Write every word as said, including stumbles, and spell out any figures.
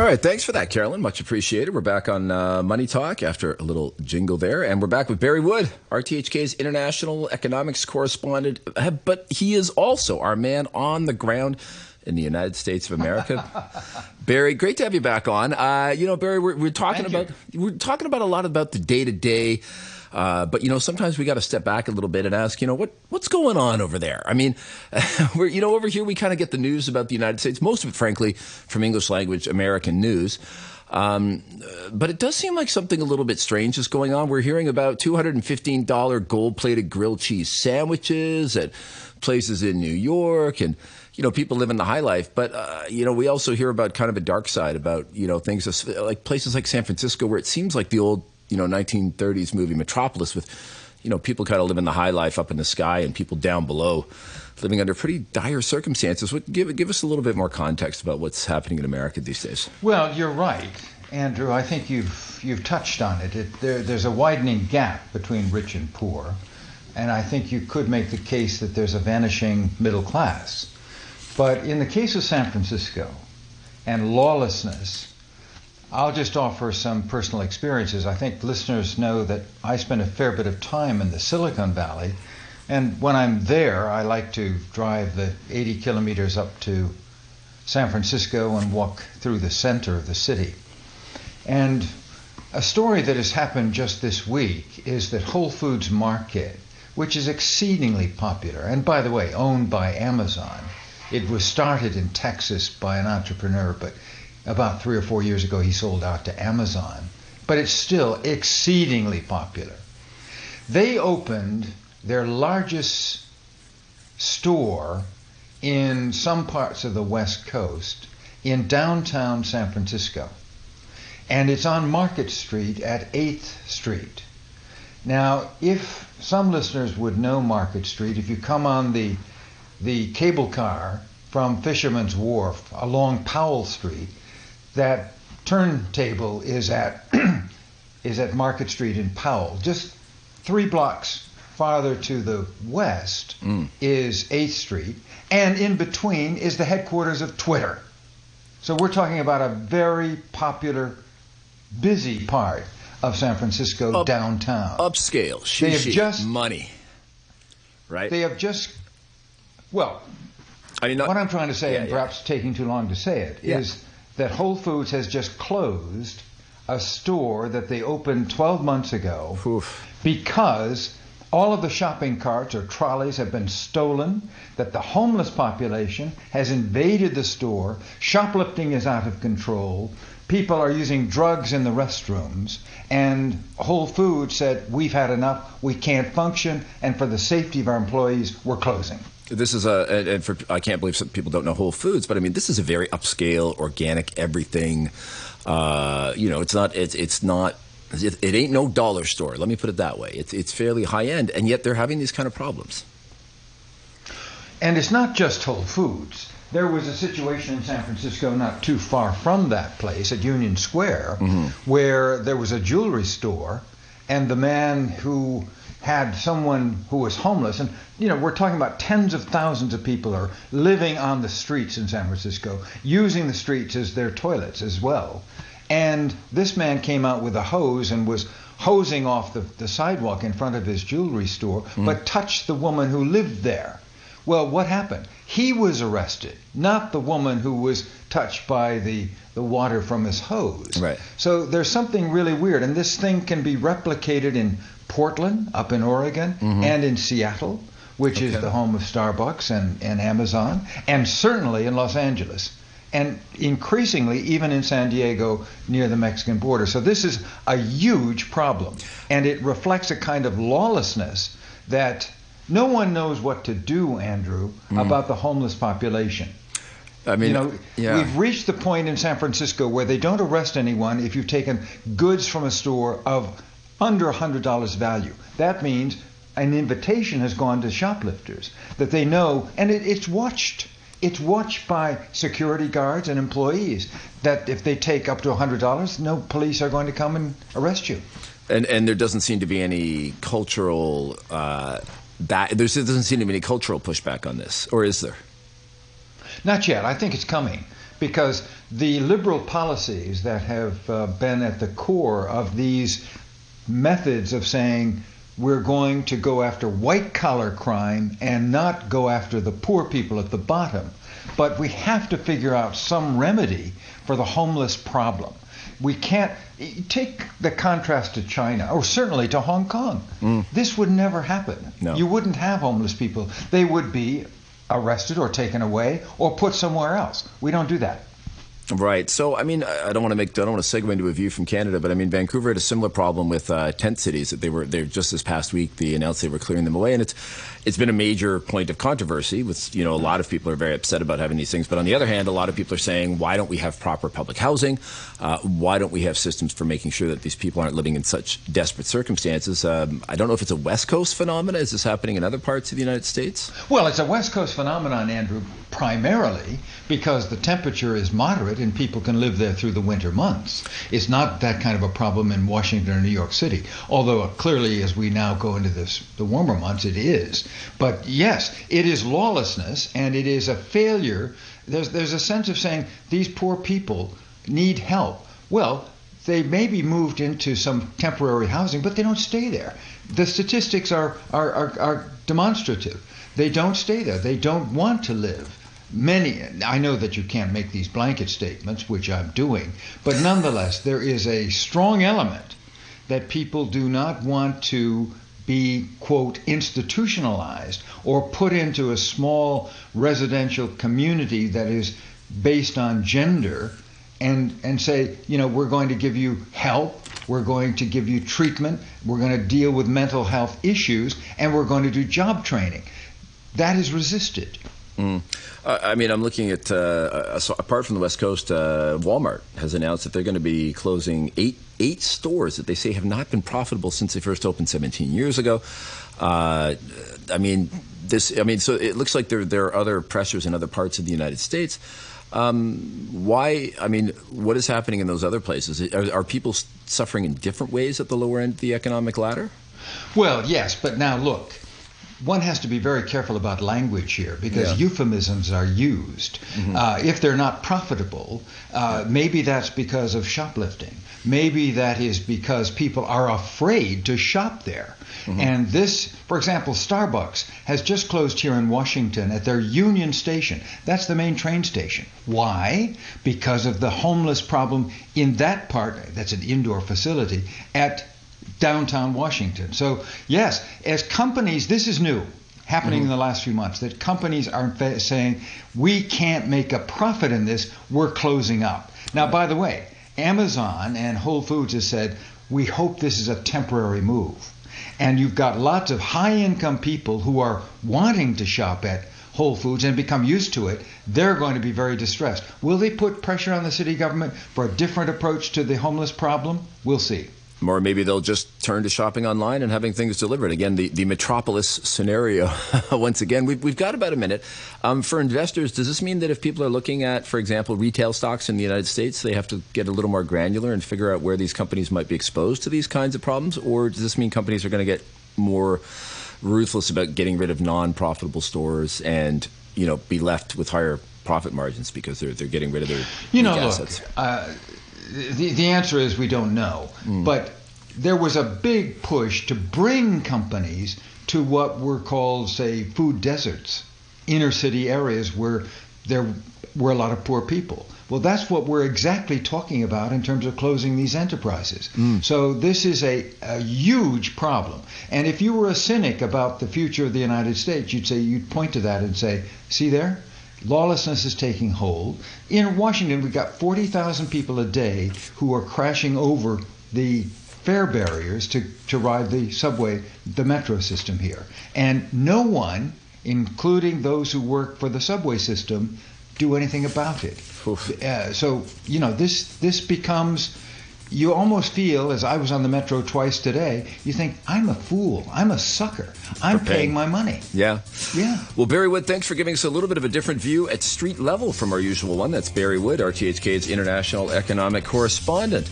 All right. Thanks for that, Carolyn. Much appreciated. We're back on uh, Money Talk after a little jingle there. And we're back with Barry Wood, R T H K's international economics correspondent. But he is also our man on the ground in the United States of America. Barry, great to have you back on. Uh, you know, Barry, we're, we're talking Thank about you. we're talking about a lot about the day-to-day. Uh, but, you know, sometimes we got to step back a little bit and ask, you know, what what's going on over there? I mean, we're, you know, over here we kind of get the news about the United States, most of it, frankly, from English language American news. Um, but it does seem like something a little bit strange is going on. We're hearing about two hundred fifteen dollars gold-plated grilled cheese sandwiches at places in New York, and, you know, people living the high life. But, uh, you know, we also hear about kind of a dark side about, you know, things like places like San Francisco, where it seems like the old, you know, nineteen thirties movie Metropolis, with, you know, people kind of living the high life up in the sky and people down below living under pretty dire circumstances. What, give, give us a little bit more context about what's happening in America these days. Well, you're right, Andrew. I think you've you've touched on it. it there, there's a widening gap between rich and poor, and I think you could make the case that there's a vanishing middle class. But in the case of San Francisco and lawlessness, I'll just offer some personal experiences. I think listeners know that I spend a fair bit of time in the Silicon Valley, and when I'm there, I like to drive the eighty kilometers up to San Francisco and walk through the center of the city. And a story that has happened just this week is that Whole Foods Market, which is exceedingly popular, and by the way, owned by Amazon, it was started in Texas by an entrepreneur, but about three or four years ago, he sold out to Amazon, but it's still exceedingly popular. They opened their largest store in some parts of the West Coast in downtown San Francisco, and it's on Market Street at eighth Street. Now, if some listeners would know Market Street, if you come on the, the cable car from Fisherman's Wharf along Powell Street, that turntable is at is at Market Street in Powell. Just three blocks farther to the west mm. is eighth Street, and in between is the headquarters of Twitter. So we're talking about a very popular, busy part of San Francisco Up, downtown. Upscale, shishi, money, right? They have just, well, I mean, not, what I'm trying to say, yeah, and perhaps yeah. taking too long to say it, yeah. is that Whole Foods has just closed a store that they opened twelve months ago Oof. because all of the shopping carts or trolleys have been stolen, that the homeless population has invaded the store, shoplifting is out of control, people are using drugs in the restrooms, and Whole Foods said, we've had enough, we can't function, and for the safety of our employees, we're closing. This is a, and for, I can't believe some people don't know Whole Foods, but I mean, this is a very upscale, organic, everything. Uh, you know, it's not, it's, it's not, it, it ain't no dollar store. Let me put it that way. It's, it's fairly high end, and yet they're having these kind of problems. And it's not just Whole Foods. There was a situation in San Francisco not too far from that place at Union Square mm-hmm. where there was a jewelry store, and the man who had someone who was homeless, and, you know, we're talking about tens of thousands of people are living on the streets in San Francisco, using the streets as their toilets as well. And this man came out with a hose and was hosing off the, the sidewalk in front of his jewelry store, mm. but touched the woman who lived there. Well, what happened? He was arrested, not the woman who was touched by the, the water from his hose. Right. So there's something really weird, and this thing can be replicated in Portland, up in Oregon, mm-hmm. and in Seattle, which okay. is the home of Starbucks and, and Amazon, and certainly in Los Angeles, and increasingly even in San Diego near the Mexican border. So this is a huge problem, and it reflects a kind of lawlessness that no one knows what to do, Andrew, mm-hmm. about the homeless population. I mean, you know, yeah. we've reached the point in San Francisco where they don't arrest anyone if you've taken goods from a store of under one hundred dollars value. That means an invitation has gone to shoplifters that they know, and it, it's watched. It's watched by security guards and employees that if they take up to one hundred dollars, no police are going to come and arrest you. And and there doesn't seem to be any cultural uh, that there doesn't seem to be any cultural pushback on this, or is there? Not yet. I think it's coming. because the liberal policies that have uh, been at the core of these methods of saying we're going to go after white-collar crime and not go after the poor people at the bottom, but we have to figure out some remedy for the homeless problem. We can't take the contrast to China, or certainly to Hong Kong. Mm. This would never happen. No. You wouldn't have homeless people. They would be arrested or taken away or put somewhere else. We don't do that. Right. So, I mean, I don't want to make, I don't want to segue into a view from Canada, but I mean, Vancouver had a similar problem with uh, tent cities that they were there just this past week. They announced they were clearing them away, and it's it's been a major point of controversy. With you know, a lot of people are very upset about having these things, but on the other hand, a lot of people are saying, why don't we have proper public housing? Uh, why don't we have systems for making sure that these people aren't living in such desperate circumstances? Um, I don't know if it's a West Coast phenomenon. Is this happening in other parts of the United States? Well, it's a West Coast phenomenon, Andrew, primarily because the temperature is moderate and people can live there through the winter months. It's not that kind of a problem in Washington or New York City, although clearly as we now go into this, the warmer months, it is. But yes, it is lawlessness and it is a failure. There's, there's a sense of saying these poor people need help. Well, they may be moved into some temporary housing, but they don't stay there. The statistics are, are, are, are demonstrative. They don't stay there. They don't want to live. Many, I know that you can't make these blanket statements, which I'm doing, but nonetheless, there is a strong element that people do not want to be, quote, institutionalized or put into a small residential community that is based on gender and, and say, you know, we're going to give you help, we're going to give you treatment, we're going to deal with mental health issues, and we're going to do job training. That is resisted. Mm. Uh, I mean, I'm looking at, uh, apart from the West Coast, uh, Walmart has announced that they're going to be closing eight eight stores that they say have not been profitable since they first opened seventeen years ago. Uh, I mean, this. I mean, so it looks like there there are other pressures in other parts of the United States. Um, why? I mean, what is happening in those other places? Are, are people suffering in different ways at the lower end of the economic ladder? Well, yes, but now look. One has to be very careful about language here because yeah. euphemisms are used. Mm-hmm. Uh, if they're not profitable, uh, maybe that's because of shoplifting. Maybe that is because people are afraid to shop there. Mm-hmm. And this, for example, Starbucks has just closed here in Washington at their Union Station. That's the main train station. Why? Because of the homeless problem in that part, that's an indoor facility, at downtown Washington. So yes, as companies, this is new, happening mm-hmm. in the last few months, that companies are saying, we can't make a profit in this, we're closing up. Now, right. by the way, Amazon and Whole Foods has said, we hope this is a temporary move. And you've got lots of high-income people who are wanting to shop at Whole Foods and become used to it, they're going to be very distressed. Will they put pressure on the city government for a different approach to the homeless problem? We'll see. Or maybe they'll just turn to shopping online and having things delivered. Again, the, the metropolis scenario. Once again, we've, we've got about a minute. Um, for investors, does this mean that if people are looking at, for example, retail stocks in the United States, they have to get a little more granular and figure out where these companies might be exposed to these kinds of problems? Or does this mean companies are going to get more ruthless about getting rid of non-profitable stores and, you know, be left with higher profit margins because they're, they're getting rid of their you know, assets? Look, uh, The, the answer is we don't know. Mm. But there was a big push to bring companies to what were called, say, food deserts, inner city areas where there were a lot of poor people. Well, that's what we're exactly talking about in terms of closing these enterprises. Mm. So this is a, a huge problem. And if you were a cynic about the future of the United States, you'd say you'd point to that and say, see there? Lawlessness is taking hold. In Washington, we've got forty thousand people a day who are crashing over the fare barriers to, to ride the subway, the metro system here. And no one, including those who work for the subway system, do anything about it. Uh, so, you know, this this becomes, you almost feel, as I was on the metro twice today, you think, I'm a fool. I'm a sucker. I'm paying my money. Yeah. Yeah. Well, Barry Wood, thanks for giving us a little bit of a different view at street level from our usual one. That's Barry Wood, R T H K's international economic correspondent.